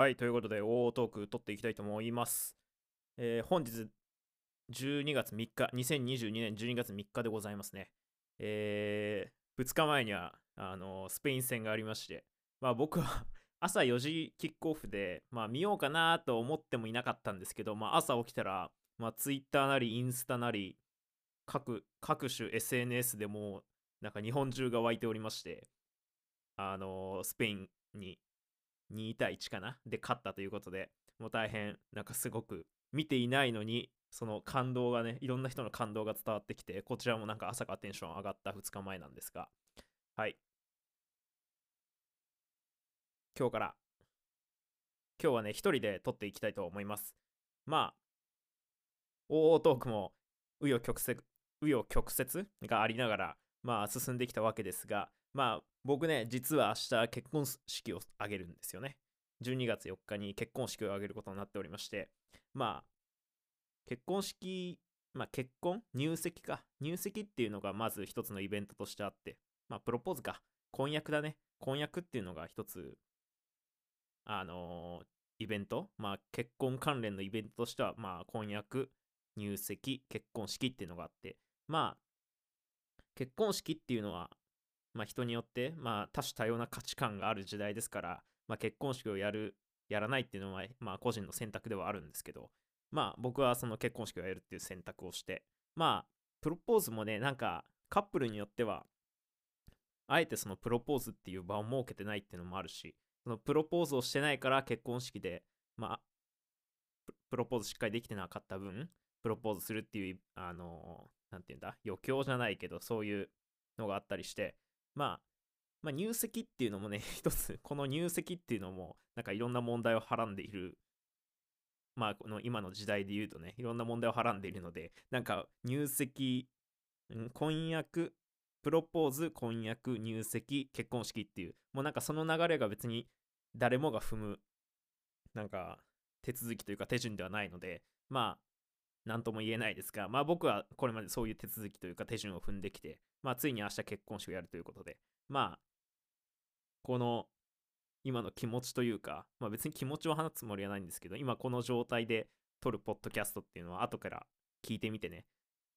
はい、ということで、大トーク撮っていきたいと思います。本日、12月3日、2022年12月3日でございますね。2日前には、スペイン戦がありまして、まあ僕は朝4時キックオフで、まあ見ようかなと思ってもいなかったんですけど、まあ朝起きたら、まあツイッターなりインスタなり、各種 SNS でも、なんか日本中が湧いておりまして、スペインに、2対1かなで勝ったということで、もう大変なんかすごく見ていないのにその感動がね、いろんな人の感動が伝わってきて、こちらもなんか朝からテンション上がった2日前なんですが、はい、今日はね、一人で撮っていきたいと思います。まあ大トークも紆余曲折がありながら、まあ進んできたわけですが、まあ僕ね、実は明日結婚式を挙げるんですよね。12月4日に結婚式を挙げることになっておりまして、まあ、入籍っていうのがまず一つのイベントとしてあって、まあ、プロポーズか、婚約だね。婚約っていうのが一つ、イベント、まあ、結婚関連のイベントとしては、まあ、婚約、入籍、結婚式っていうのがあって、まあ、結婚式っていうのは、まあ、人によって、まあ、多種多様な価値観がある時代ですから、まあ、結婚式をやらないっていうのは、まあ、個人の選択ではあるんですけど、まあ、僕はその結婚式をやるっていう選択をして、まあ、プロポーズもね、なんか、カップルによっては、あえてそのプロポーズっていう場を設けてないっていうのもあるし、そのプロポーズをしてないから結婚式で、まあ、プロポーズしっかりできてなかった分、プロポーズするっていう、なんていうんだ、余興じゃないけど、そういうのがあったりして、まあ、入籍っていうのもね、一つ、この入籍っていうのも、なんかいろんな問題をはらんでいる、まあ、この今の時代で言うとね、いろんな問題をはらんでいるので、なんか入籍、婚約、プロポーズ、婚約、入籍、結婚式っていう、もうなんかその流れが別に誰もが踏む、なんか手続きというか手順ではないので、まあ、なんとも言えないですが、まあ僕はこれまでそういう手続きというか手順を踏んできて、まあついに明日結婚式をやるということで、まあ、この今の気持ちというか、まあ別に気持ちを話すつもりはないんですけど、今この状態で撮るポッドキャストっていうのは後から聞いてみてね、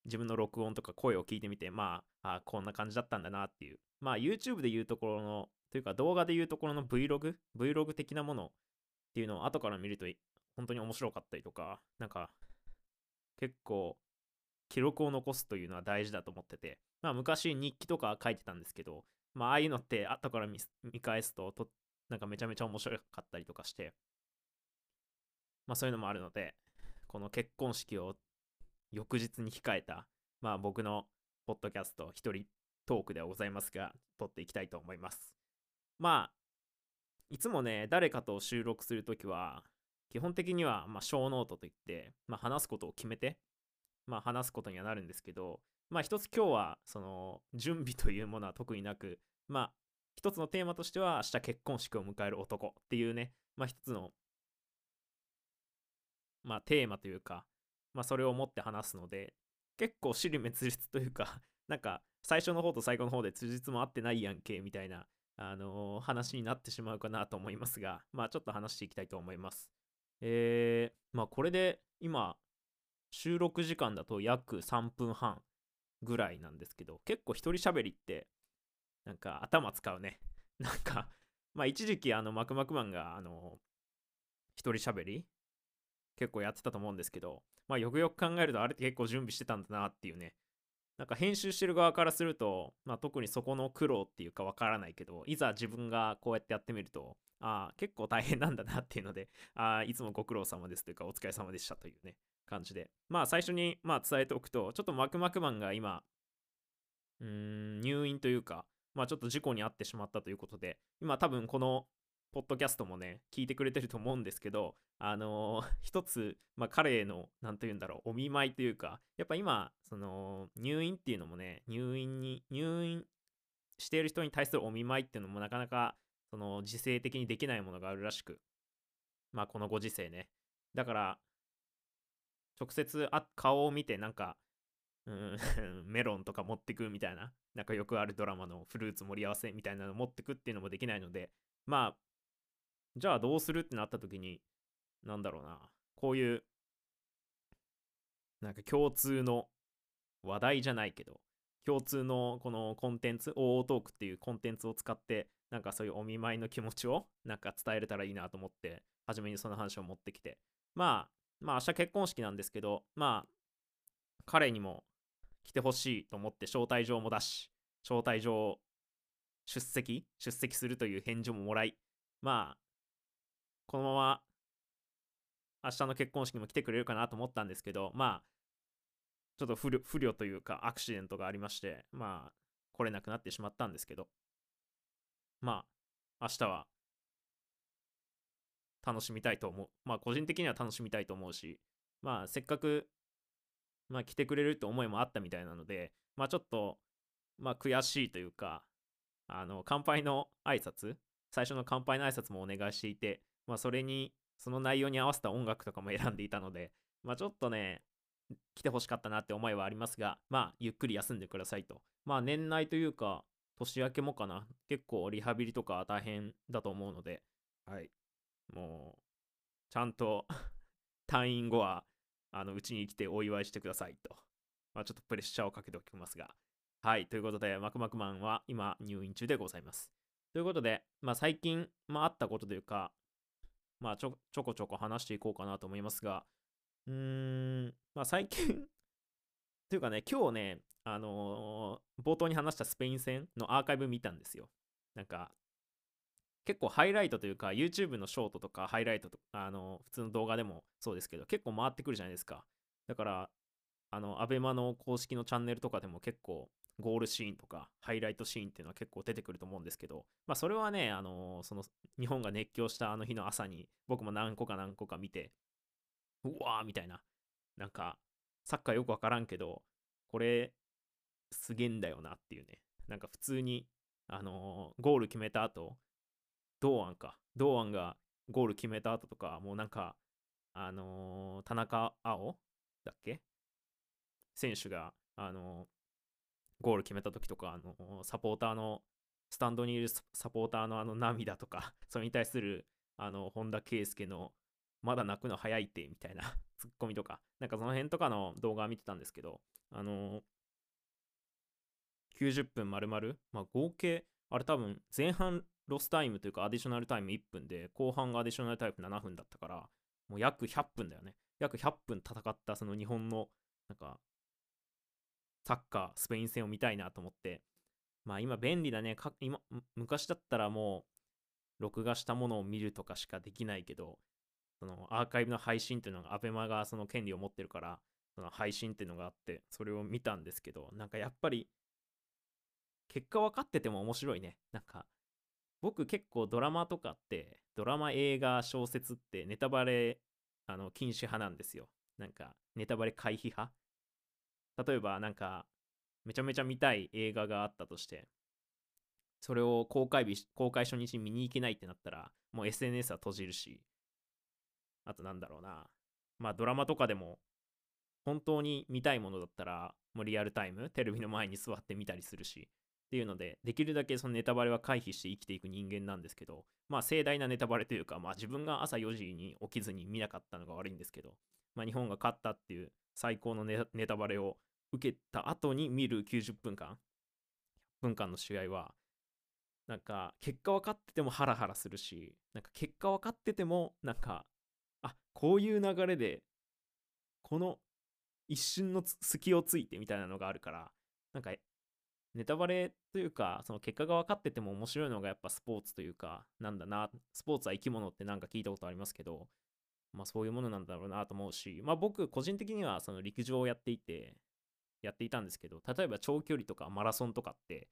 自分の録音とか声を聞いてみて、まあ、こんな感じだったんだなっていう、まあ YouTube でいうところの、というか動画でいうところの Vlog 的なものっていうのを後から見ると本当に面白かったりとか、なんか、結構記録を残すというのは大事だと思ってて、まあ昔日記とか書いてたんですけど、まあああいうのって後から 見返すとなんかめちゃめちゃ面白かったりとかして、まあそういうのもあるので、この結婚式を翌日に控えた、まあ僕のポッドキャスト一人トークではございますが、撮っていきたいと思います。まあいつもね、誰かと収録するときは、基本的には、まあ、小ノートといって、まあ、話すことを決めて、まあ、話すことにはなるんですけど、まあ、一つ今日は、その、準備というものは特になく、まあ、一つのテーマとしては、明日結婚式を迎える男っていうね、まあ、一つの、まあ、テーマというか、まあ、それを持って話すので、結構、尻滅裂というか、なんか、最初の方と最後の方で、つじつも合ってないやんけ、みたいな、話になってしまうかなと思いますが、まあ、ちょっと話していきたいと思います。まあこれで今収録時間だと約3分半ぐらいなんですけど、結構一人喋りってなんか頭使うね。なんかまあ一時期マクマクマンが一人喋り結構やってたと思うんですけど、まあよくよく考えるとあれって結構準備してたんだなっていうね。なんか編集してる側からすると、まあ特にそこの苦労っていうかわからないけど、いざ自分がこうやってやってみると、結構大変なんだなっていうので、いつもご苦労様ですというかお疲れ様でしたというね感じで、まあ最初にまあ伝えておくと、ちょっとマクマクマンが今入院というか、まあちょっと事故に遭ってしまったということで、今多分このポッドキャストもね聞いてくれてると思うんですけど、一つ、まあ、彼への何と言うんだろう、お見舞いというか、やっぱ今その入院っていうのもね、入院している人に対するお見舞いっていうのもなかなかその時勢的にできないものがあるらしく、まあこのご時世ね、だから直接顔を見てなんかメロンとか持ってくみたいな、なんかよくあるドラマのフルーツ盛り合わせみたいなの持ってくっていうのもできないので、まあじゃあどうするってなった時に、なんだろうな、こういうなんか共通の話題じゃないけど、共通のこのコンテンツ、OOトークっていうコンテンツを使って、なんかそういうお見舞いの気持ちをなんか伝えれたらいいなと思って、初めにその話を持ってきて、まあ明日結婚式なんですけど、まあ彼にも来てほしいと思って招待状も出し、招待状を出席するという返事ももらい、まあこのまま明日の結婚式にも来てくれるかなと思ったんですけど、まあちょっと不慮というかアクシデントがありまして、まあ来れなくなってしまったんですけど、まあ明日は楽しみたいと思う。まあ個人的には楽しみたいと思うし、まあせっかくまあ来てくれるって思いもあったみたいなので、まあちょっとまあ悔しいというか、乾杯の挨拶、最初の乾杯の挨拶もお願いしていて、まあそれにその内容に合わせた音楽とかも選んでいたので、まあちょっとね来てほしかったなって思いはありますが、まあゆっくり休んでくださいと。まあ年内というか年明けもかな、結構リハビリとか大変だと思うので、はい、もうちゃんと退院後はうちに来てお祝いしてくださいと、まあちょっとプレッシャーをかけておきますが、はい、ということでマクマクマンは今入院中でございますということで、まあ最近まああったことというか、まあちょこちょこ話していこうかなと思いますが、まあ最近というかね、今日ね、冒頭に話したスペイン戦のアーカイブ見たんですよ。なんか結構ハイライトというか YouTube のショートとかハイライトとか、普通の動画でもそうですけど結構回ってくるじゃないですか。だからアベマの公式のチャンネルとかでも結構ゴールシーンとかハイライトシーンっていうのは結構出てくると思うんですけど、まあそれはね、その日本が熱狂したあの日の朝に僕も何個か見て、うわーみたいな、なんかサッカーよくわからんけどこれすげえんだよなっていうね、なんか普通にゴール決めた後、堂安がゴール決めた後とか、もうなんか田中碧だっけ選手がゴール決めた時とか、サポーターのスタンドにいるサポーターの涙とか、それに対する本田圭佑のまだ泣くの早いってみたいなツッコミとか、なんかその辺とかの動画見てたんですけど、90分丸々、まあ合計あれ多分前半ロスタイムというかアディショナルタイム1分で、後半がアディショナルタイム7分だったから、もう約100分だよね。約100分戦ったその日本のなんかサッカースペイン戦を見たいなと思って、まあ今便利だね。今昔だったらもう録画したものを見るとかしかできないけど、そのアーカイブの配信っていうのがアベマがその権利を持ってるから、その配信っていうのがあってそれを見たんですけど、なんかやっぱり結果分かってても面白いね。なんか僕結構ドラマ、映画、小説ってネタバレ禁止派なんですよ。なんかネタバレ回避派。例えばなんかめちゃめちゃ見たい映画があったとして、それを公開初日に見に行けないってなったら、もう SNS は閉じるし、あとなんだろうな、まあドラマとかでも本当に見たいものだったら、もうリアルタイム、テレビの前に座って見たりするし、っていうので、できるだけそのネタバレは回避して生きていく人間なんですけど、まあ盛大なネタバレというか、まあ自分が朝4時に起きずに見なかったのが悪いんですけど、まあ日本が勝ったっていう最高のネタバレを受けた後に見る90分間、100分間の試合は、なんか結果分かっててもハラハラするし、なんか結果分かってても、なんか、あ、こういう流れで、この一瞬の隙をついてみたいなのがあるから、なんか、ネタバレというか、その結果が分かってても面白いのがやっぱスポーツというか、なんだな、スポーツは生き物ってなんか聞いたことありますけど、まあそういうものなんだろうなと思うし、まあ僕個人的にはその陸上をやっていたんですけど、例えば長距離とかマラソンとかって、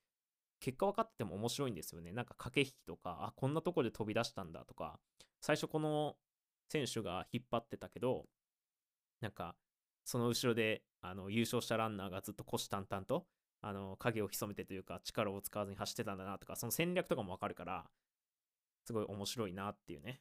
結果分かってても面白いんですよね。なんか駆け引きとか、あ、こんなとこで飛び出したんだとか、最初この選手が引っ張ってたけど、なんかその後ろで優勝したランナーがずっと虎視眈々と、影を潜めてというか力を使わずに走ってたんだなとか、その戦略とかもわかるから、すごい面白いなっていうね。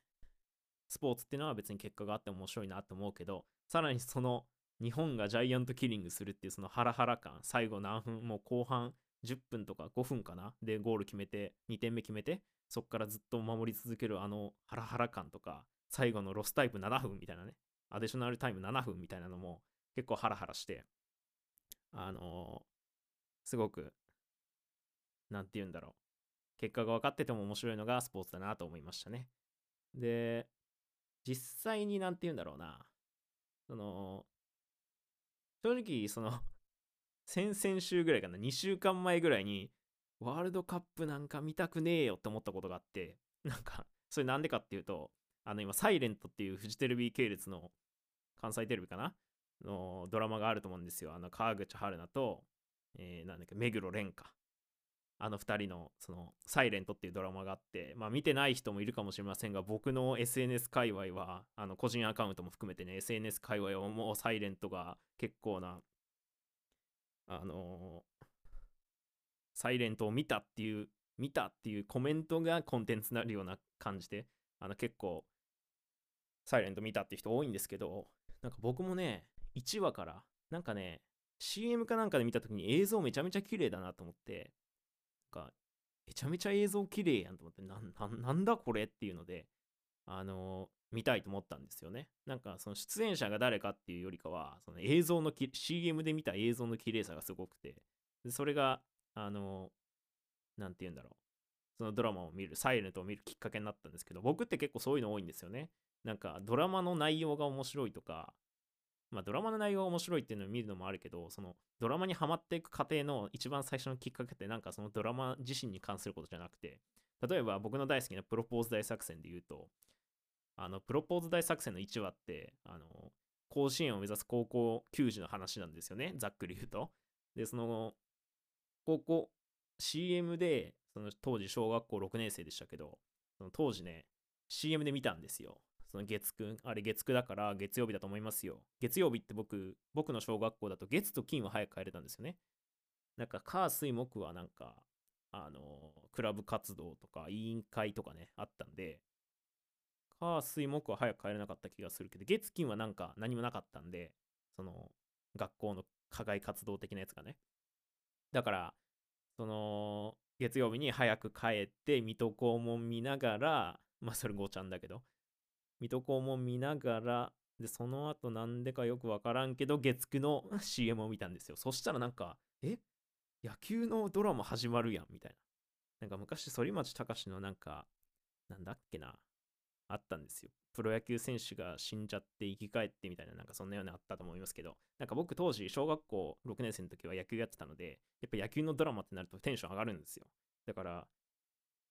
スポーツっていうのは別に結果があって面白いなと思うけど、さらにその日本がジャイアントキリングするっていうそのハラハラ感、最後何分、もう後半10分とか5分かなでゴール決めて2点目決めて、そこからずっと守り続けるあのハラハラ感とか、最後のロスタイム7分みたいなね、アディショナルタイム7分みたいなのも結構ハラハラして、すごくなんて言うんだろう、結果が分かってても面白いのがスポーツだなと思いましたね。で実際になんて言うんだろうな、その正直その先々週ぐらいかな、2週間前ぐらいにワールドカップなんか見たくねえよって思ったことがあって、なんかそれなんでかっていうと、今サイレントっていうフジテレビ系列の関西テレビかなのドラマがあると思うんですよ。川口春奈と、目黒蓮か、2人のそのサイレントっていうドラマがあって、まあ見てない人もいるかもしれませんが、僕の SNS 界隈は個人アカウントも含めてね、 SNS 界隈はもうサイレントが結構なサイレントを見たっていうコメントがコンテンツになるような感じで、結構サイレント見たっていう人多いんですけど、なんか僕もね1話からなんかね CM かなんかで見た時に映像めちゃめちゃ綺麗だなと思って、なんかめちゃめちゃ映像綺麗やんと思って、なんだこれっていうので見たいと思ったんですよね。なんかその出演者が誰かっていうよりかは、その映像の CM で見た映像の綺麗さがすごくて、でそれがなんて言うんだろう、そのドラマを見る、サイレントを見るきっかけになったんですけど、僕って結構そういうの多いんですよね。なんかドラマの内容が面白いとか、まあドラマの内容が面白いっていうのを見るのもあるけど、そのドラマにハマっていく過程の一番最初のきっかけって、なんかそのドラマ自身に関することじゃなくて、例えば僕の大好きなプロポーズ大作戦で言うと、プロポーズ大作戦の1話って、甲子園を目指す高校球児の話なんですよね、ざっくり言うと。でその高校 CM で、その当時小学校6年生でしたけど、その当時ね CM で見たんですよ。その月9だから月曜日だと思いますよ。月曜日って僕の小学校だと月と金は早く帰れたんですよね。なんか火水木はなんかクラブ活動とか委員会とかねあったんで、火水木は早く帰れなかった気がするけど、月金はなんか何もなかったんで、その学校の課外活動的なやつがね、だからその月曜日に早く帰って水戸黄門見ながら、まあそれごちゃんだけど、水戸黄門見ながら、でその後なんでかよくわからんけど月9の CM を見たんですよ。そしたらなんか野球のドラマ始まるやんみたいな、なんか昔反町隆史のなんかなんだっけなあったんですよ、プロ野球選手が死んじゃって生き返ってみたいな、なんかそんなようなあったと思いますけど、なんか僕当時小学校6年生の時は野球やってたので、やっぱ野球のドラマってなるとテンション上がるんですよ。だから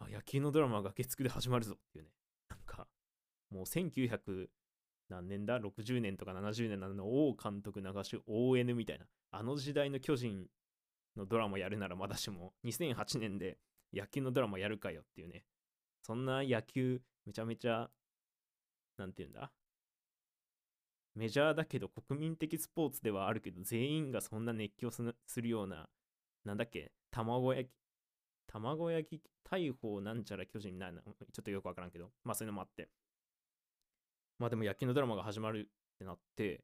野球のドラマが月9で始まるぞっていうね、なんかもう1900何年だ60年とか70年の王監督流し ON みたいな、あの時代の巨人のドラマやるならまだしも2008年で野球のドラマやるかよっていうね、そんな野球めちゃめちゃなんていうんだ、メジャーだけど国民的スポーツではあるけど、全員がそんな熱狂するような、なんだっけ、卵焼き大砲なんちゃら巨人な、ちょっとよくわからんけど、まあそういうのもあって、まあでも野球のドラマが始まるってなって、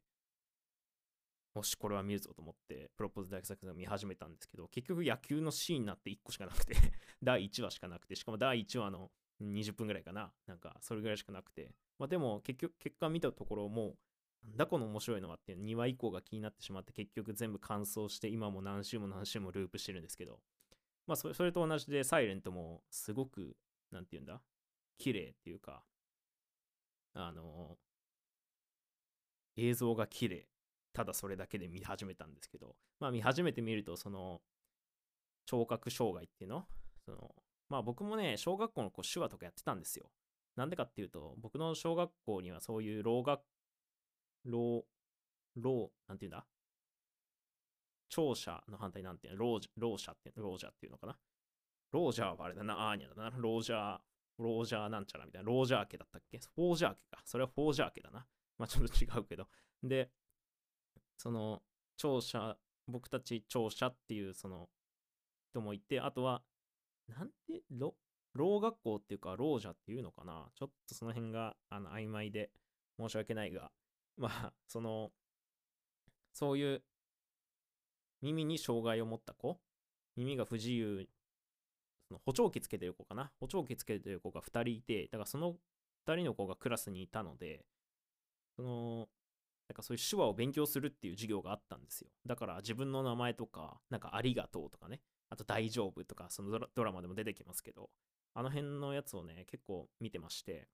もしこれは見るぞと思ってプロポーズ大作戦を見始めたんですけど、結局野球のシーンになって1個しかなくて第1話しかなくて、しかも第1話の20分ぐらいかな、なんかそれぐらいしかなくて、まあでも結果見たところ、もうなんだこの面白いのはっていう2話以降が気になってしまって、結局全部完走して今も何週も何週もループしてるんですけど、まあそれと同じでサイレントもすごくなんて言うんだ、綺麗っていうか、映像が綺麗、ただそれだけで見始めたんですけど、まあ見始めてみると、その聴覚障害っていうの、そのまあ僕もね小学校の手話とかやってたんですよ。なんでかっていうと、僕の小学校にはそういうなんていうんだ、聴者の反対なんていうの、ろう者っていうのかな、ろう者はあれだな、アーニャだな、ろう者なんちゃらみたいな、ろう者家だったっけ、フォージャー家か、それはフォージャー家だな、まあちょっと違うけど、でその聴者、僕たち聴者っていうその人もいて、あとはなんてろう学校っていうかろう者っていうのかな、ちょっとその辺が曖昧で申し訳ないが、まあそのそういう耳に障害を持った子耳が不自由、その補聴器つけてる子かな。補聴器つけてる子が2人いて、だからその2人の子がクラスにいたので、その、なんかそういう手話を勉強するっていう授業があったんですよ。だから自分の名前とか、なんかありがとうとかね、あと大丈夫とか、そのドラマでも出てきますけど、あの辺のやつをね、結構見てまして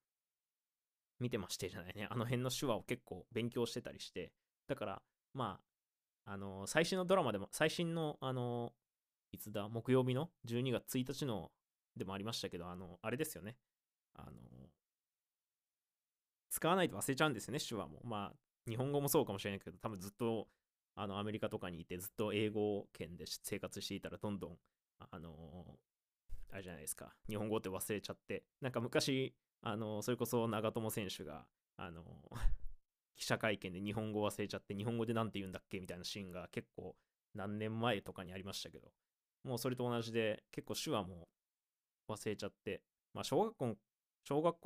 じゃないね、あの辺の手話を結構勉強してたりして、だから、まあ、最新のドラマでも、最新の、いつだ、木曜日の12月1日のでもありましたけど、あれですよね、使わないと忘れちゃうんですよね、手話も。まあ、日本語もそうかもしれないけど、多分ずっとアメリカとかにいて、ずっと英語圏で生活していたら、どんどん、あれじゃないですか、日本語って忘れちゃって、なんか昔、それこそ長友選手が、記者会見で日本語忘れちゃって、日本語でなんて言うんだっけみたいなシーンが結構何年前とかにありましたけど、もうそれと同じで、結構手話も忘れちゃって、まあ小学校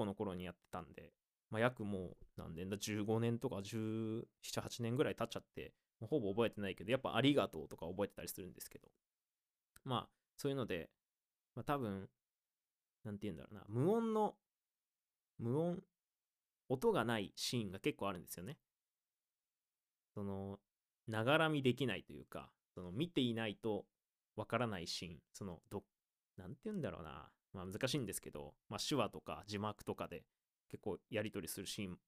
の頃にやってたんで、まあ、約もう何年だ、15年とか17、8年ぐらい経っちゃって、もうほぼ覚えてないけど、やっぱありがとうとか覚えてたりするんですけど、まあ、そういうので、まあ多分、なんて言うんだろうな、無音、音がないシーンが結構あるんですよね。その、ながらみできないというか、その見ていないとわからないシーン、その、なんて言うんだろうな、まあ難しいんですけど、まあ手話とか字幕とかで、結構やり取りするシーン、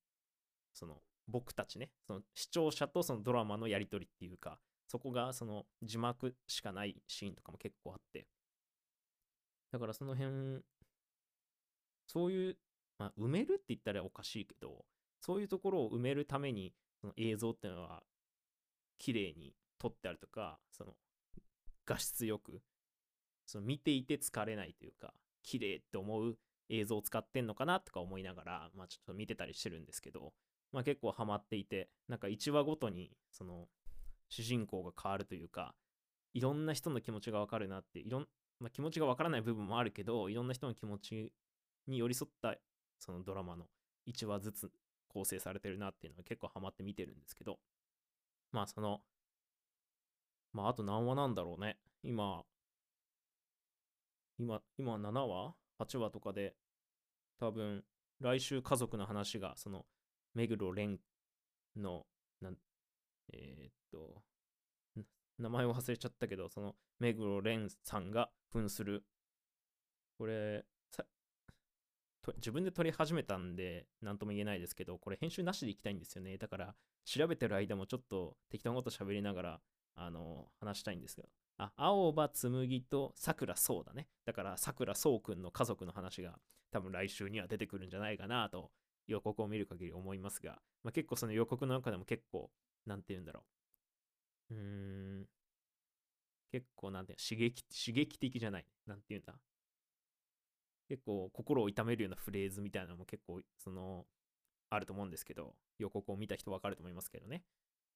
その僕たちね、その視聴者とそのドラマのやり取りっていうか、そこがその字幕しかないシーンとかも結構あって、だからその辺、そういう、まあ、埋めるって言ったらおかしいけど、そういうところを埋めるために、その映像っていうのは綺麗に撮ってあるとか、その画質よく、その見ていて疲れないというか、綺麗って思う映像を使ってんのかなとか思いながら、まあちょっと見てたりしてるんですけど、まあ結構ハマっていて、なんか1話ごとにその主人公が変わるというか、いろんな人の気持ちがわかるなって、まあ気持ちがわからない部分もあるけど、いろんな人の気持ちに寄り添ったそのドラマの1話ずつ構成されてるなっていうのは結構ハマって見てるんですけど、まああと何話なんだろうね。今7話8話とかで、多分来週家族の話が、その目黒蓮の名前を忘れちゃったけど、その目黒蓮さんが扮する、これ自分で撮り始めたんで何とも言えないですけど、これ編集なしでいきたいんですよね。だから調べてる間もちょっと適当なこと喋りながら話したいんですが、青葉紬と桜そうだね。だから桜そうくんの家族の話が多分来週には出てくるんじゃないかなと予告を見る限り思いますが、まあ、結構その予告の中でも結構、なんて言うんだろう。結構なんて刺激的じゃない。なんて言うんだ。結構心を痛めるようなフレーズみたいなのも結構その、あると思うんですけど、予告を見た人わかると思いますけどね。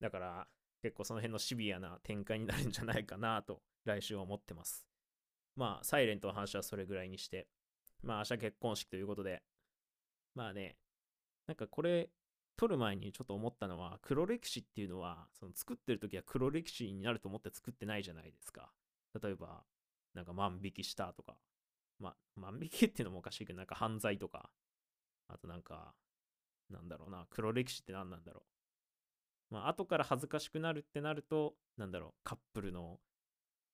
だから、結構その辺のシビアな展開になるんじゃないかなと来週は思ってます。まあ、サイレントの話はそれぐらいにして、まあ明日結婚式ということで、まあね、なんかこれ撮る前にちょっと思ったのは、黒歴史っていうのは、その作ってる時は黒歴史になると思って作ってないじゃないですか。例えば、なんか万引きしたとか、まあ万引きっていうのもおかしいけど、なんか犯罪とか、あとなんか、なんだろうな、黒歴史って何なんだろう。まあ、後から恥ずかしくなるってなると、なんだろう、カップルの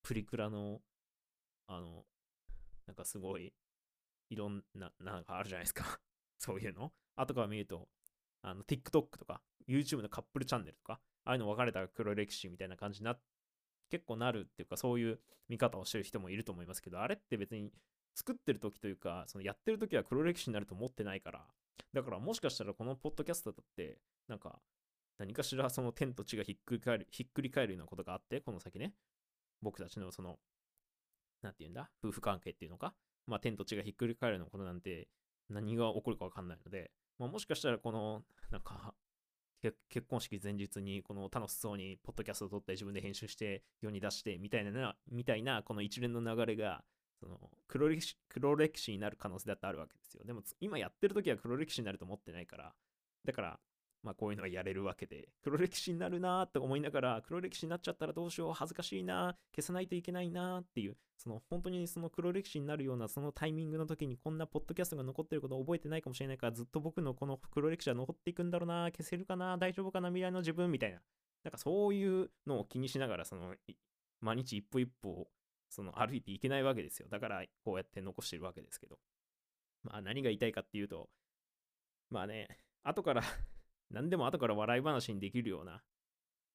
プリクラの、なんかすごい、いろんな、なんかあるじゃないですか。そういうの。後から見ると、TikTok とか、YouTube のカップルチャンネルとか、ああいうの分かれた黒歴史みたいな感じに結構なるっていうか、そういう見方をしてる人もいると思いますけど、あれって別に作ってる時というか、そのやってる時は黒歴史になると思ってないから、だからもしかしたらこのポッドキャストだって、なんか、何かしらその天と地がひっくり返るようなことがあって、この先ね、僕たちのその、なんて言うんだ、夫婦関係っていうのか、まあ天と地がひっくり返るようなことなんて何が起こるかわかんないので、まあもしかしたらこの、なんか、結婚式前日にこの楽しそうにポッドキャストを撮って自分で編集して世に出してみたいなこの一連の流れが、その黒歴史になる可能性だってあるわけですよ。でも今やってる時は黒歴史になると思ってないから、だから、まあこういうのがやれるわけで、黒歴史になるなーって思いながら、黒歴史になっちゃったらどうしよう、恥ずかしいなー、消さないといけないなーっていう、その本当にその黒歴史になるようなそのタイミングの時にこんなポッドキャストが残ってることを覚えてないかもしれないから、ずっと僕のこの黒歴史は残っていくんだろうなー、消せるかなー、大丈夫かな、未来の自分みたいな、なんかそういうのを気にしながら、その毎日一歩一歩をその歩いていけないわけですよ。だからこうやって残してるわけですけど、まあ何が言いたいかっていうと、まあね、後から何でも後から笑い話にできるような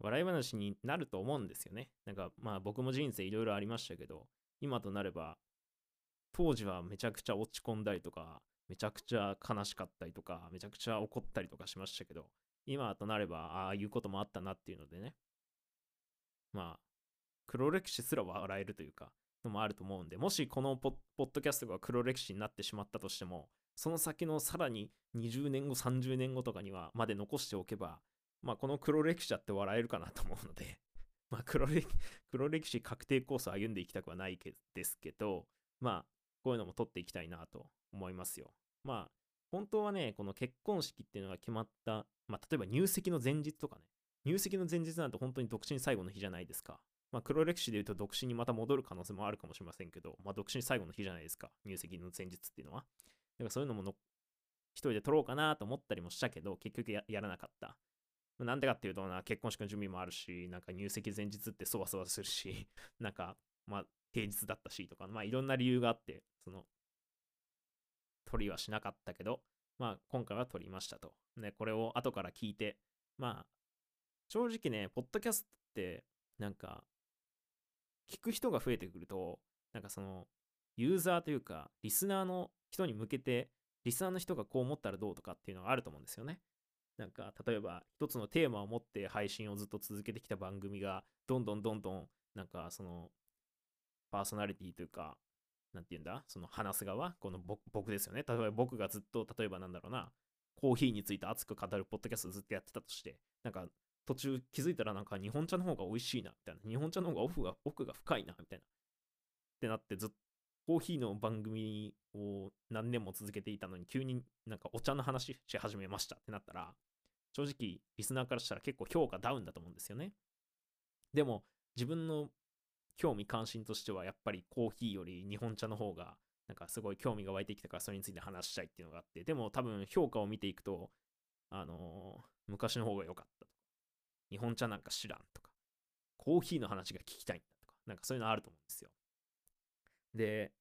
笑い話になると思うんですよね。なんかまあ僕も人生いろいろありましたけど、今となれば当時はめちゃくちゃ落ち込んだりとか、めちゃくちゃ悲しかったりとか、めちゃくちゃ怒ったりとかしましたけど、今となればああいうこともあったなっていうのでね、まあ黒歴史すら笑えるというかのもあると思うんで、もしこのポッドキャストが黒歴史になってしまったとしても、その先のさらに20年後30年後とかにはまで残しておけば、まあこの黒歴史だって笑えるかなと思うのでまあ黒歴史確定コースを歩んでいきたくはないですけど、まあこういうのも取っていきたいなと思いますよ。まあ本当はね、この結婚式っていうのが決まった、まあ例えば入籍の前日とかね、入籍の前日なんて本当に独身最後の日じゃないですか。まあ黒歴史で言うと独身にまた戻る可能性もあるかもしれませんけど、まあ独身最後の日じゃないですか、入籍の前日っていうのは。なんかそういうのも一人で撮ろうかなと思ったりもしたけど、結局 やらなかった。なんでかっていうとな、結婚式の準備もあるし、なんか入籍前日ってそわそわするし、なんかまあ平日だったしとか、まあいろんな理由があって、その撮りはしなかったけど、まあ今回は撮りましたと。ね、これを後から聞いて、まあ正直ね、ポッドキャストってなんか聞く人が増えてくると、なんかそのユーザーというかリスナーの人に向けて、リスナーの人がこう思ったらどうとかっていうのがあると思うんですよね。なんか例えば一つのテーマを持って配信をずっと続けてきた番組がどんどんなんかそのパーソナリティというか、なんて言うんだ、その話す側、この 僕ですよね。例えば僕がずっと、例えばなんだろうな、コーヒーについて熱く語るポッドキャストをずっとやってたとして、なんか途中気づいたらなんか日本茶の方が美味しいなみたいな、日本茶の方が奥が深いなみたいなってなって、ずっとコーヒーの番組を何年も続けていたのに急になんかお茶の話し始めましたってなったら、正直リスナーからしたら結構評価ダウンだと思うんですよね。でも自分の興味関心としてはやっぱりコーヒーより日本茶の方がなんかすごい興味が湧いてきたから、それについて話したいっていうのがあって、でも多分評価を見ていくと、昔の方が良かったとか、日本茶なんか知らんとか、コーヒーの話が聞きたいんだとか、なんかそういうのあると思うんですよ。で、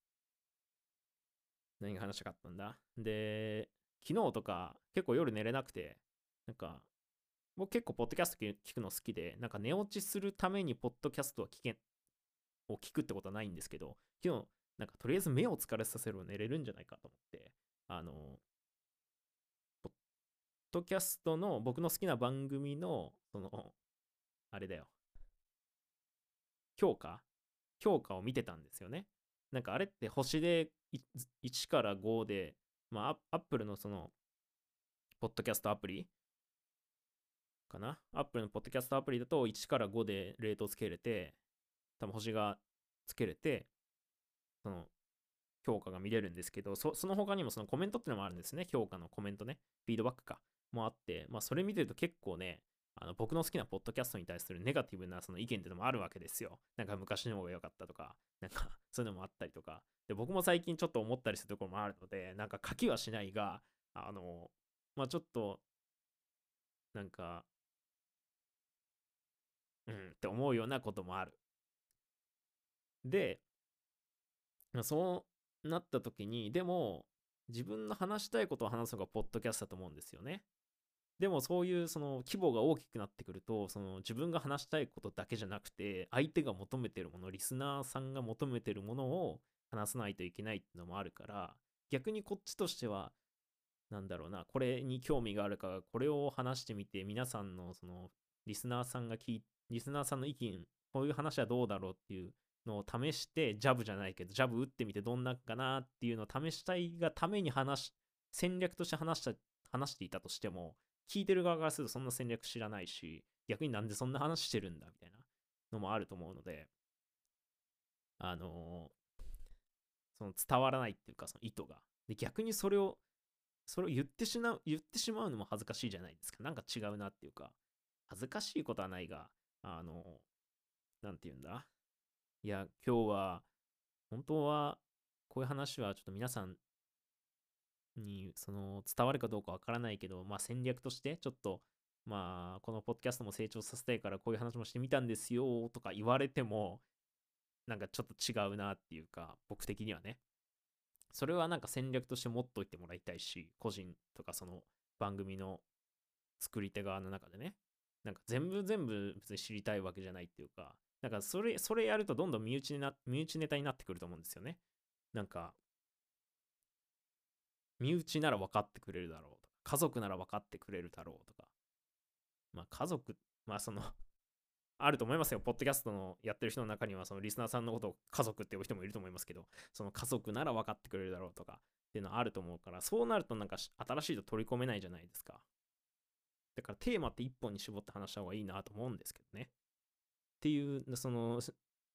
何が話したかったんだ？で、昨日とか結構夜寝れなくて、なんか、僕結構ポッドキャスト聞くの好きで、なんか寝落ちするためにポッドキャストを聞くってことはないんですけど、昨日、なんかとりあえず目を疲れさせれば寝れるんじゃないかと思って、ポッドキャストの僕の好きな番組の、その、あれだよ、評価を見てたんですよね。なんかあれって星で1から5で、まあ、Apple のその、ポッドキャストアプリかな？ Apple のポッドキャストアプリだと1から5でレートをつけれて、多分星がつけれて、その、評価が見れるんですけど、その他にもそのコメントってのもあるんですね。評価のコメントね。フィードバックか。もあって、まあ、それ見てると結構ね、僕の好きなポッドキャストに対するネガティブなその意見ってのもあるわけですよ。なんか昔の方が良かったとか、なんかそういうのもあったりとか。で、僕も最近ちょっと思ったりするところもあるので、なんか書きはしないが、まあちょっと、なんか、うんって思うようなこともある。で、そうなった時に、でも、自分の話したいことを話すのがポッドキャストだと思うんですよね。でもそういうその規模が大きくなってくると、その自分が話したいことだけじゃなくて、相手が求めてるもの、リスナーさんが求めてるものを話さないといけないっていうのもあるから、逆にこっちとしては、なんだろうな、これに興味があるから、これを話してみて、皆さんのそのリスナーさんの意見、こういう話はどうだろうっていうのを試して、ジャブじゃないけどジャブ打ってみてどんなかなっていうのを試したいがために戦略として話していたとしても、聞いてる側からするとそんな戦略知らないし、逆になんでそんな話してるんだみたいなのもあると思うので、その伝わらないっていうか、その意図が。で、逆にそれをそれを言ってしまうのも恥ずかしいじゃないですか。なんか違うなっていうか、恥ずかしいことはないが、なんて言うんだ。いや、今日は、本当は、こういう話はちょっと皆さんに、伝わるかどうかわからないけど、まあ戦略として、ちょっと、まあ、このポッドキャストも成長させたいから、こういう話もしてみたんですよ、とか言われても、なんかちょっと違うなっていうか、僕的にはね。それはなんか戦略として持っといてもらいたいし、個人とかその番組の作り手側の中でね、なんか全部別に知りたいわけじゃないっていうか、なんかそれやるとどんどん身内ネタになってくると思うんですよね。なんか、身内なら分かってくれるだろうとか、家族なら分かってくれるだろうとか、まあ家族、まああると思いますよ。ポッドキャストのやってる人の中には、そのリスナーさんのことを家族って呼ぶ人もいると思いますけど、その家族なら分かってくれるだろうとかっていうのはあると思うから、そうなるとなんか新しいと取り込めないじゃないですか。だからテーマって一本に絞って話した方がいいなと思うんですけどね。っていう、その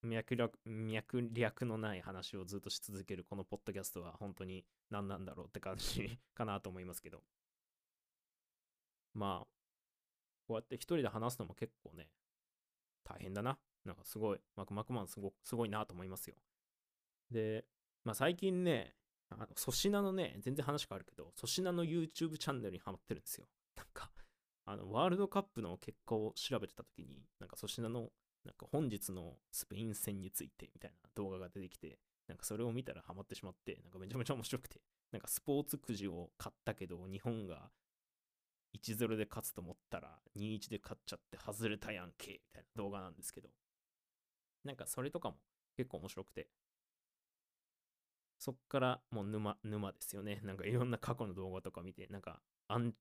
脈略のない話をずっとし続けるこのポッドキャストは本当に何なんだろうって感じかなと思いますけど。まあ、こうやって一人で話すのも結構ね、大変だな。なんかすごい、マクマンすごいなと思いますよ。で、まあ最近ね、粗品のね、全然話変わるけど、粗品の YouTube チャンネルにハマってるんですよ。なんか、ワールドカップの結果を調べてた時に、なんか粗品の、なんか本日のスペイン戦についてみたいな動画が出てきて、なんかそれを見たらハマってしまって、なんかめちゃめちゃ面白くて、なんかスポーツくじを買ったけど、日本が、1-0 で勝つと思ったら 2-1 で勝っちゃって外れたやんけみたいな動画なんですけど、なんかそれとかも結構面白くて、そっからもう沼ですよね。なんかいろんな過去の動画とか見て、なんかアン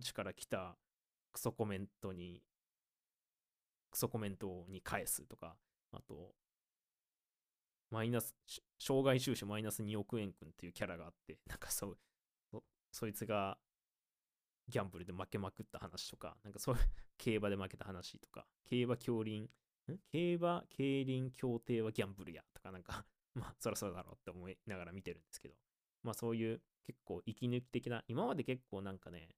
チから来たクソコメントに返すとか、あと障害収支マイナス2億円くんっていうキャラがあって、なんかそいつがギャンブルで負けまくった話とか、なんかそういう競馬で負けた話とか、競輪競艇はギャンブルやとか、なんかまあそろそろだろうって思いながら見てるんですけど、まあそういう結構息抜き的な、今まで結構なんかね、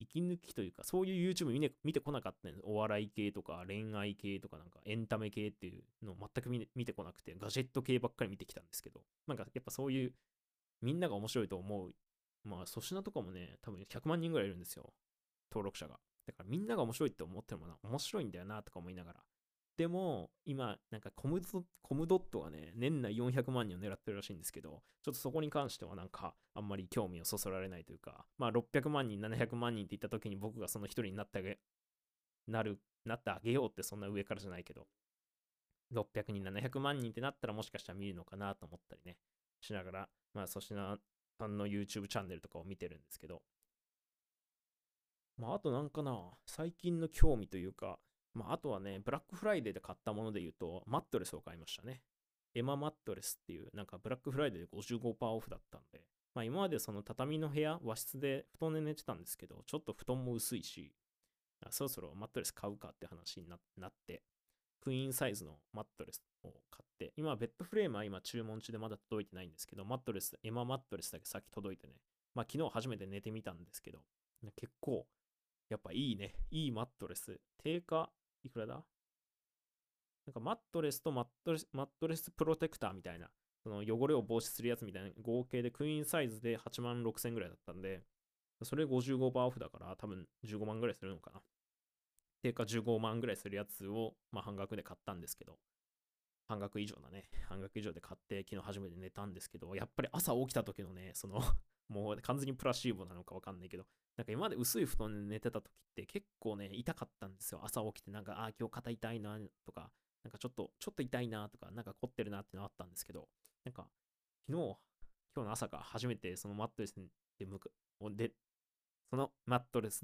息抜きというかそういう YouTube 見てこなかったんです。お笑い系とか恋愛系とか、なんかエンタメ系っていうのを全く見てこなくて、ガジェット系ばっかり見てきたんですけど、なんかやっぱそういうみんなが面白いと思う、まあ、粗品とかもね、多分100万人ぐらいいるんですよ、登録者が。だからみんなが面白いって思ってるものは面白いんだよな、とか思いながら。でも、今、なんかコムドットがね、年内400万人を狙ってるらしいんですけど、ちょっとそこに関してはなんか、あんまり興味をそそられないというか、まあ、600万人、700万人って言った時に僕がその一人になってあげようって、そんな上からじゃないけど、600人、700万人ってなったらもしかしたら見るのかなと思ったりね、しながら、まあ、粗品さんの YouTube チャンネルとかを見てるんですけど、まああとなんかな、最近の興味というか、まああとはね、ブラックフライデーで買ったもので言うと、マットレスを買いましたね。エママットレスっていう、なんかブラックフライデーで 55% オフだったんで、まあ今までその畳の部屋、和室で布団で寝てたんですけど、ちょっと布団も薄いし、そろそろマットレス買うかって話になって、クイーンサイズのマットレスを買って、今ベッドフレームは今注文中でまだ届いてないんですけど、マットレス、エママットレスだけさっき届いてね、まあ昨日初めて寝てみたんですけど、結構やっぱいいね、いいマットレス。定価いくらだ？なんかマットレスとマットレスプロテクターみたいな、その汚れを防止するやつみたいな、合計でクイーンサイズで86,000ぐらいだったんで、それ 55% オフだから多分15万ぐらいするのかな。定価15万ぐらいするやつを、まあ、半額で買ったんですけど、半額以上だね。半額以上で買って、昨日初めて寝たんですけど、やっぱり朝起きた時のね、もう完全にプラシーボなのかわかんないけど、なんか今まで薄い布団で寝てた時って結構ね、痛かったんですよ。朝起きて、なんか、今日肩痛いなとか、なんかちょっと痛いなとか、なんか凝ってるなってのあったんですけど、なんか、今日の朝か初めてそのマットレス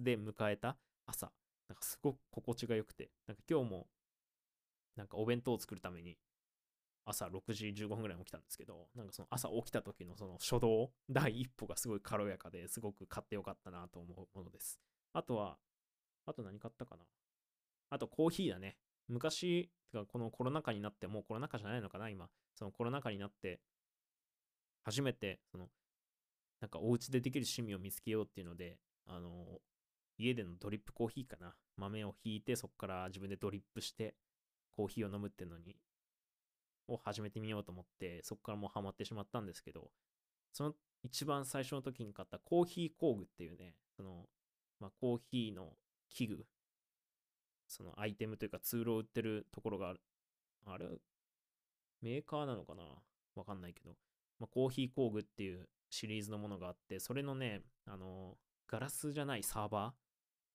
で迎えた朝、なんかすごく心地が良くて、なんか今日もなんかお弁当を作るために朝6時15分ぐらいに起きたんですけど、なんかその朝起きた時のその初動、第一歩がすごい軽やかですごく買ってよかったなと思うものです。あと何買ったかな？あとコーヒーだね。昔、てかこのコロナ禍になって、もうコロナ禍じゃないのかな今、そのコロナ禍になって、初めてそのなんかお家でできる趣味を見つけようっていうので、家でのドリップコーヒーかな。豆をひいて、そこから自分でドリップして、コーヒーを飲むっていうのに、を始めてみようと思って、そこからもうハマってしまったんですけど、その一番最初の時に買ったコーヒー工具っていうね、コーヒーの器具、そのアイテムというかツールを売ってるところがある。あれ、メーカーなのかなわかんないけど、コーヒー工具っていうシリーズのものがあって、それのね、ガラスじゃないサーバー、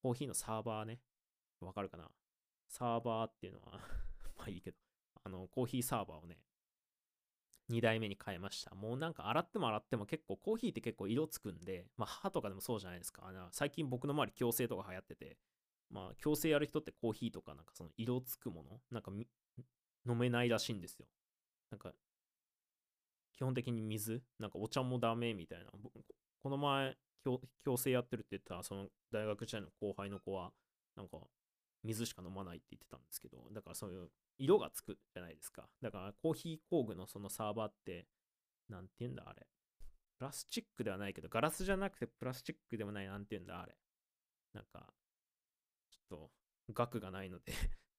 コーヒーのサーバーね、わかるかな？サーバーっていうのは、まあいいけど、コーヒーサーバーをね、2代目に変えました。もうなんか洗っても結構コーヒーって結構色つくんで、歯とかでもそうじゃないですか。最近僕の周り矯正とか流行ってて、矯正やる人ってコーヒーとかなんかその色つくもの、なんか飲めないらしいんですよ。なんか、基本的に水、なんかお茶もダメみたいな。この前、矯正やってるって言ったら、その大学時代の後輩の子は、なんか、水しか飲まないって言ってたんですけど、だからそういう色がつくじゃないですか。だからコーヒー工具のそのサーバーって、なんて言うんだあれ。プラスチックではないけど、ガラスじゃなくてプラスチックでもない、なんて言うんだあれ。なんか、ちょっと額がないので、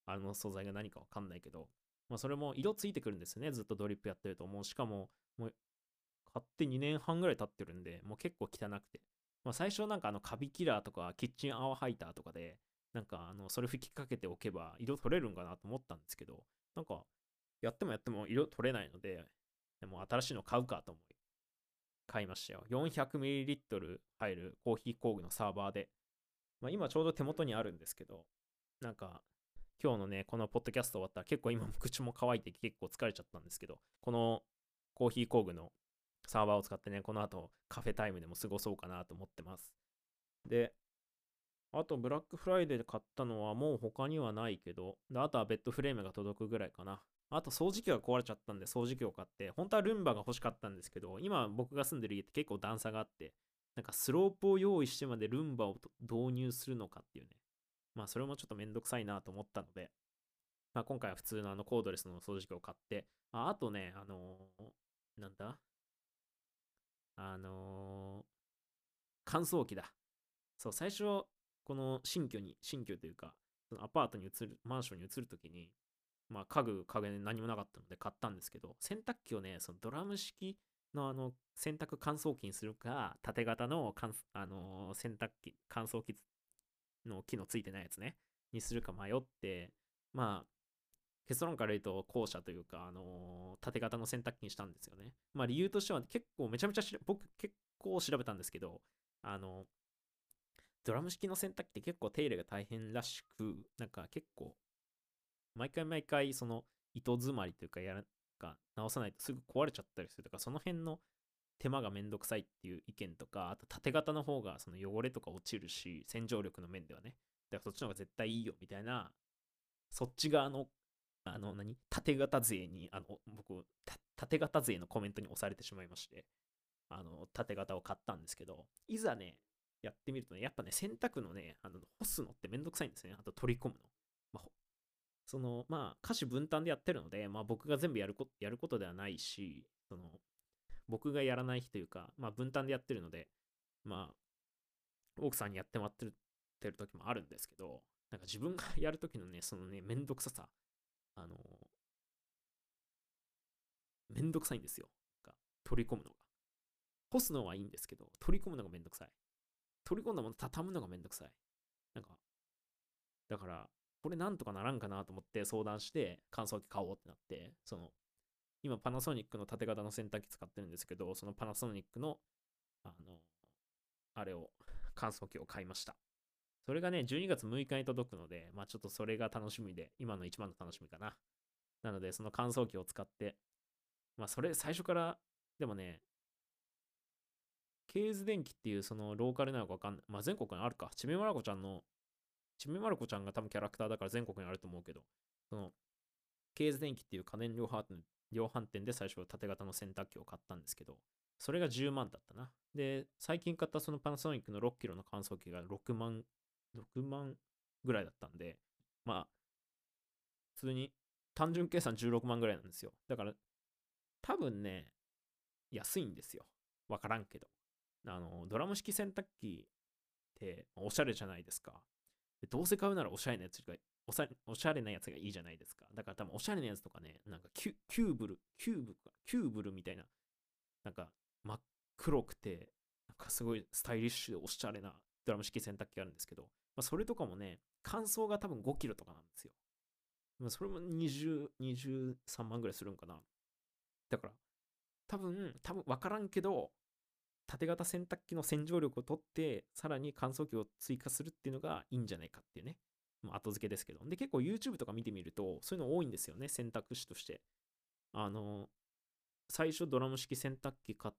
あの素材が何かわかんないけど、それも色ついてくるんですよね。ずっとドリップやってると、もうしかも、もう買って2年半ぐらい経ってるんで、もう結構汚くて。最初なんかカビキラーとかキッチン泡ハイターとかで、なんかそれ吹きかけておけば色取れるんかなと思ったんですけど、なんかやっても色取れないので、でも新しいの買うかと思い、買いましたよ。400ml 入るコーヒー工具のサーバーで、今ちょうど手元にあるんですけど、なんか今日のね、このポッドキャスト終わったら結構今も口も乾いて結構疲れちゃったんですけど、このコーヒー工具のサーバーを使ってね、この後カフェタイムでも過ごそうかなと思ってます。で、あとブラックフライデーで買ったのはもう他にはないけど、あとはベッドフレームが届くぐらいかな。あと掃除機が壊れちゃったんで掃除機を買って、本当はルンバが欲しかったんですけど、今僕が住んでる家って結構段差があって、なんかスロープを用意してまでルンバを導入するのかっていうね。それもちょっとめんどくさいなと思ったので、今回は普通のコードレスの掃除機を買って、あとね、乾燥機だ。そう、最初、この新居というか、そのアパートに移る、マンションに移るときに、家具で何もなかったので買ったんですけど、洗濯機をね、そのドラム式の洗濯乾燥機にするか、縦型の洗濯機、乾燥機の機能ついてないやつね、にするか迷って、結論から言うと後者というか、縦型の洗濯機にしたんですよね。理由としては結構めちゃめちゃ僕結構調べたんですけど、ドラム式の洗濯機って結構手入れが大変らしく、なんか結構、毎回その糸詰まりというか直さないとすぐ壊れちゃったりするとか、その辺の手間がめんどくさいっていう意見とか、あと縦型の方がその汚れとか落ちるし、洗浄力の面ではね、だからそっちの方が絶対いいよみたいな、そっち側の縦型勢に、僕、縦型勢のコメントに押されてしまいまして、縦型を買ったんですけど、いざね、やってみるとね、やっぱね、洗濯のね、干すのってめんどくさいんですね。あと取り込むの。家事分担でやってるので、僕が全部やることではないし、僕がやらない日というか、分担でやってるので、奥さんにやってもらってる時もあるんですけど、なんか自分がやる時のね、めんどくささ、めんどくさいんですよ。取り込むのが。干すのはいいんですけど、取り込むのがめんどくさい。取り込んだもの畳むのがめんどくさい。なんか、だから、これなんとかならんかなと思って相談して、乾燥機買おうってなって、今パナソニックの縦型の洗濯機使ってるんですけど、そのパナソニックの、乾燥機を買いました。それがね、12月6日に届くので、ちょっとそれが楽しみで、今の一番の楽しみかな。なので、その乾燥機を使って、それ最初から、でもね、ケーズ電機っていうそのローカルなのかわかんない。全国にあるか。ちびまる子ちゃんが多分キャラクターだから全国にあると思うけど、その、ケーズ電機っていう家電量販店で最初は縦型の洗濯機を買ったんですけど、それが10万だったな。で、最近買ったそのパナソニックの6キロの乾燥機が6万ぐらいだったんで、普通に単純計算16万ぐらいなんですよ。だから、多分ね、安いんですよ。わからんけど。ドラム式洗濯機っておしゃれじゃないですか。でどうせ買うならおしゃれなやつがいいじゃないですか。だから多分おしゃれなやつとかね、なんかキューブルみたいな、なんか真っ黒くて、なんかすごいスタイリッシュでおしゃれなドラム式洗濯機があるんですけど、それとかもね、乾燥が多分5キロとかなんですよ。それも23万ぐらいするんかな。だから、多分分からんけど、縦型洗濯機の洗浄力を取って、さらに乾燥機を追加するっていうのがいいんじゃないかっていうね。後付けですけど。で、結構 YouTube とか見てみると、そういうの多いんですよね、選択肢として。最初ドラム式洗濯機買っ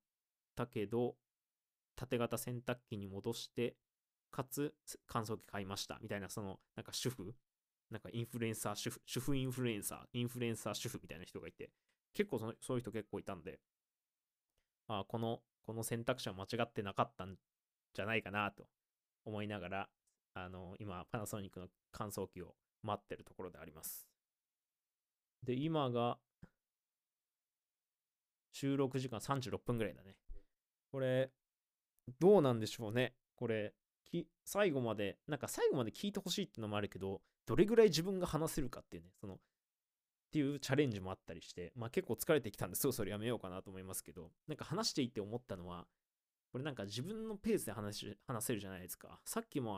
たけど、縦型洗濯機に戻して、かつ乾燥機買いましたみたいな、その、なんか主婦、なんかインフルエンサー主婦、主婦インフルエンサー、インフルエンサー主婦みたいな人がいて、結構そういう人結構いたんで、この選択肢は間違ってなかったんじゃないかなと思いながら、今、パナソニックの乾燥機を待ってるところであります。で、今が、収録時間36分ぐらいだね。これ、どうなんでしょうね。これ、最後まで聞いてほしいってのもあるけど、どれぐらい自分が話せるかっていうね、っていうチャレンジもあったりして、結構疲れてきたんで、それやめようかなと思いますけど、なんか話していて思ったのは、これなんか自分のペースで話せるじゃないですか。さっきも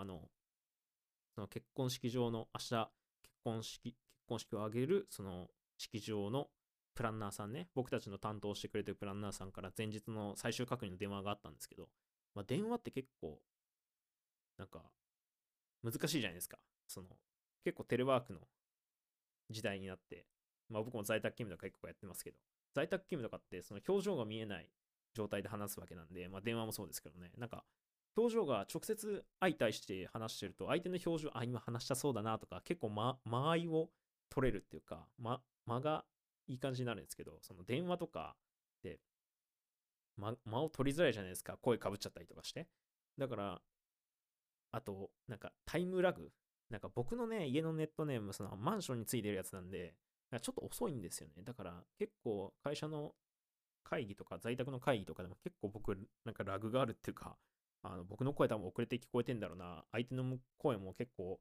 その結婚式場の、明日結婚式を挙げる、その式場のプランナーさんね、僕たちの担当してくれてるプランナーさんから前日の最終確認の電話があったんですけど、電話って結構、なんか、難しいじゃないですか。結構テレワークの時代になって、僕も在宅勤務とか結構やってますけど、在宅勤務とかって、その表情が見えない状態で話すわけなんで、電話もそうですけどね、なんか、表情が直接相対して話してると、相手の表情、今話したそうだなとか、結構間合いを取れるっていうか、間がいい感じになるんですけど、その電話とかで、間を取りづらいじゃないですか、声かぶっちゃったりとかして。だから、あと、なんかタイムラグ。なんか僕のね、家のネットネーム、そのマンションについてるやつなんで、ちょっと遅いんですよね。だから結構会社の会議とか在宅の会議とかでも結構僕、なんかラグがあるっていうか、僕の声多分遅れて聞こえてんだろうな。相手の声も結構、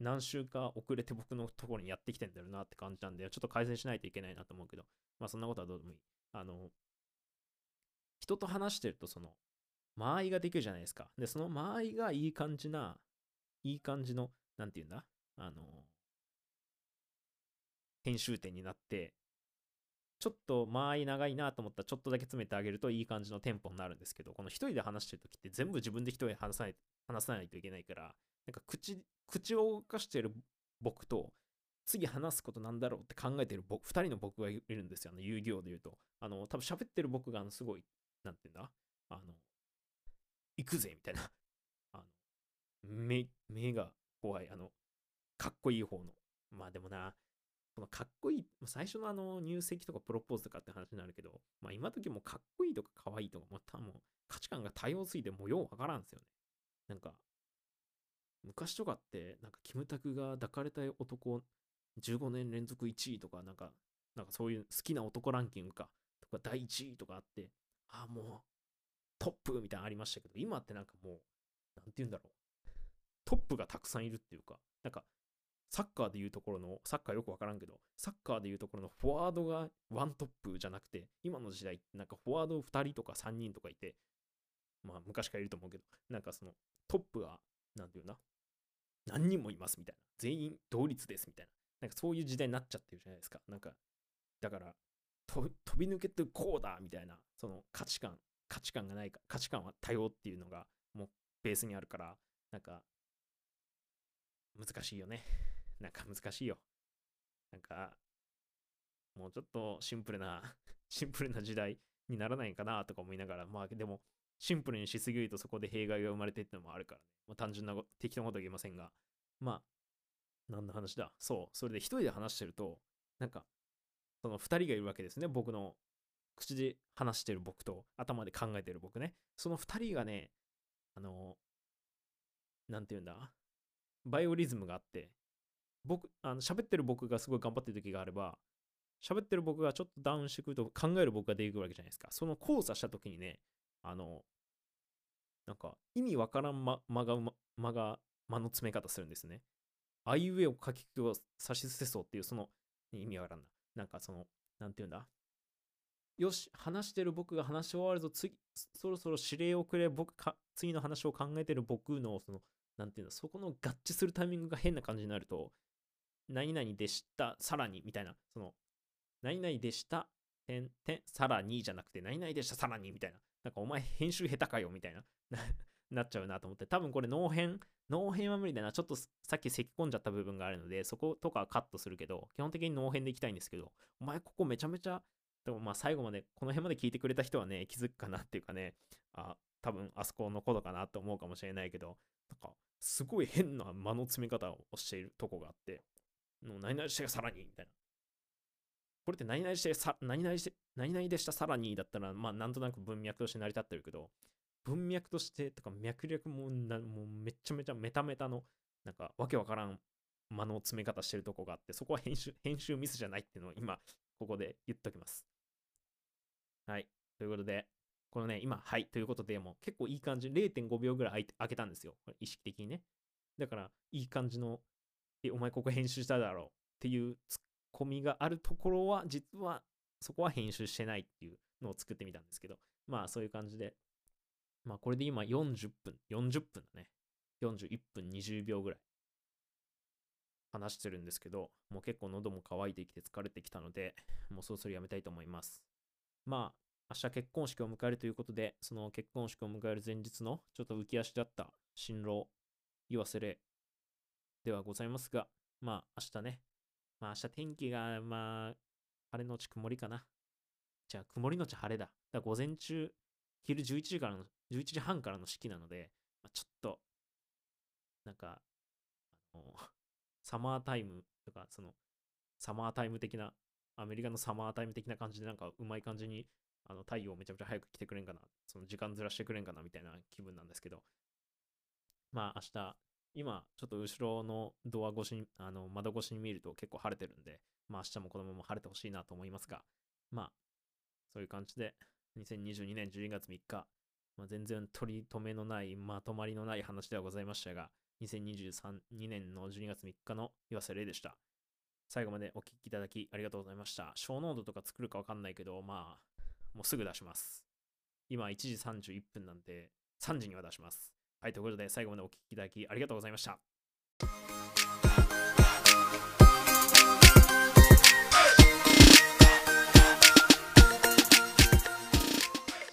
何週か遅れて僕のところにやってきてんだろうなって感じなんで、ちょっと改善しないといけないなと思うけど、そんなことはどうでもいい。人と話してると間合いができるじゃないですか。で、その間合いがいい感じの、なんていうんだ、編集点になって、ちょっと間合い長いなと思ったらちょっとだけ詰めてあげるといい感じのテンポになるんですけど、この一人で話してるときって全部自分で一人で話さないといけないから、なんか口を動かしてる僕と、次話すことなんだろうって考えてる僕、二人の僕がいるんですよ。遊戯王で言うと。多分喋ってる僕がすごい、なんていうんだ、行くぜみたいな目が怖いかっこいい方のでもな、このかっこいい最初の入籍とかプロポーズとかって話になるけど、今時もかっこいいとかかわいいとかもう価値観が多様すぎてもうようわからんすよね。なんか昔とかってなんかキムタクが抱かれたい男15年連続1位とかなんかそういう好きな男ランキングとか第1位とかあって、もうトップみたいなのありましたけど、今ってなんかもう、なんて言うんだろう。トップがたくさんいるっていうか、なんか、サッカーよくわからんけど、サッカーでいうところのフォワードがワントップじゃなくて、今の時代ってなんかフォワード2人とか3人とかいて、昔からいると思うけど、なんかトップが、なんて言うんだ、何人もいますみたいな。全員同率ですみたいな。なんかそういう時代になっちゃってるじゃないですか。なんか、だから、飛び抜けてこうだみたいな、その価値観がないか、価値観は多様っていうのがもうベースにあるから、なんか難しいよね。なんかもうちょっとシンプルな時代にならないかなとか思いながら、でもシンプルにしすぎるとそこで弊害が生まれてってのもあるからね。単純な適当なことは言えませんが、何の話だ。そう、それで一人で話してると、なんかその二人がいるわけですね。僕の口で話してる僕と頭で考えてる僕ね。その二人がね、なんていうんだ、バイオリズムがあって、喋ってる僕がすごい頑張ってる時があれば、喋ってる僕がちょっとダウンしてくると考える僕が出てくるわけじゃないですか。その交差した時にね、なんか意味わからん間の詰め方するんですね。あいうえを書きくを差し捨てそうっていう、その意味わからんな。なんかその、なんていうんだ。よし、話してる僕が話し終わると、次、そろそろ指令をくれ、僕か、次の話を考えてる僕の、その、なんていうんだ、そこの合致するタイミングが変な感じになると、何々でした、さらに、みたいな、その、何々でした、さらにじゃなくて、何々でした、さらに、みたいな。なんかお前編集下手かよ、みたいな、なっちゃうなと思って、多分これ脳編は無理だな。ちょっとさっき咳込んじゃった部分があるので、そことかはカットするけど、基本的に脳編でいきたいんですけど、お前ここめちゃめちゃ、でもまあ最後まで、この辺まで聞いてくれた人はね、気づくかなっていうかね、あ、多分あそこのことかなと思うかもしれないけど、なんかすごい変な間の詰め方をしているとこがあって、の何々してさらに、みたいな。これって何々でしたさらにだったら、まあなんとなく文脈として成り立ってるけど、文脈としてとか脈略もうめちゃめちゃメタメタの、なんかわけわからん間の詰め方してるとこがあって、そこは編集ミスじゃないっていうのを今、ここで言っときます。はい。ということで、このね、今、はい。ということで、もう結構いい感じ、0.5 秒ぐらい開けたんですよ。これ意識的にね。だから、いい感じの、お前ここ編集しただろうっていうツッコミがあるところは、実はそこは編集してないっていうのを作ってみたんですけど、まあそういう感じで、まあこれで今40分だね。41分20秒ぐらい話してるんですけど、もう結構喉も渇いてきて疲れてきたので、もうそろそろやめたいと思います。まあ明日結婚式を迎えるということで、その結婚式を迎える前日のちょっと浮き足だった新郎言わせれではございますが、まあ明日ね、まあ明日天気がまあ晴れのち曇りかな。じゃあ曇りのち晴れだ。だから午前中、昼11時半からの式なので、まあ、ちょっと、なんか、サマータイムとか、その、サマータイム的な、アメリカのサマータイム的な感じで、なんかうまい感じに、太陽めちゃめちゃ早く来てくれんかな、その時間ずらしてくれんかな、みたいな気分なんですけど、まあ明日、今、ちょっと後ろのドア越しに、窓越しに見ると結構晴れてるんで、まあ明日もこのまま晴れてほしいなと思いますが、まあ、そういう感じで、2022年12月3日、まあ、全然取り留めのない、まとまりのない話ではございましたが、2022年の12月3日の岩瀬礼でした。最後までお聞きいただきありがとうございました。小ノートとか作るかわかんないけど、まあ、もうすぐ出します。今1時31分なんで、3時には出します。はい、ということで最後までお聞きいただきありがとうございました。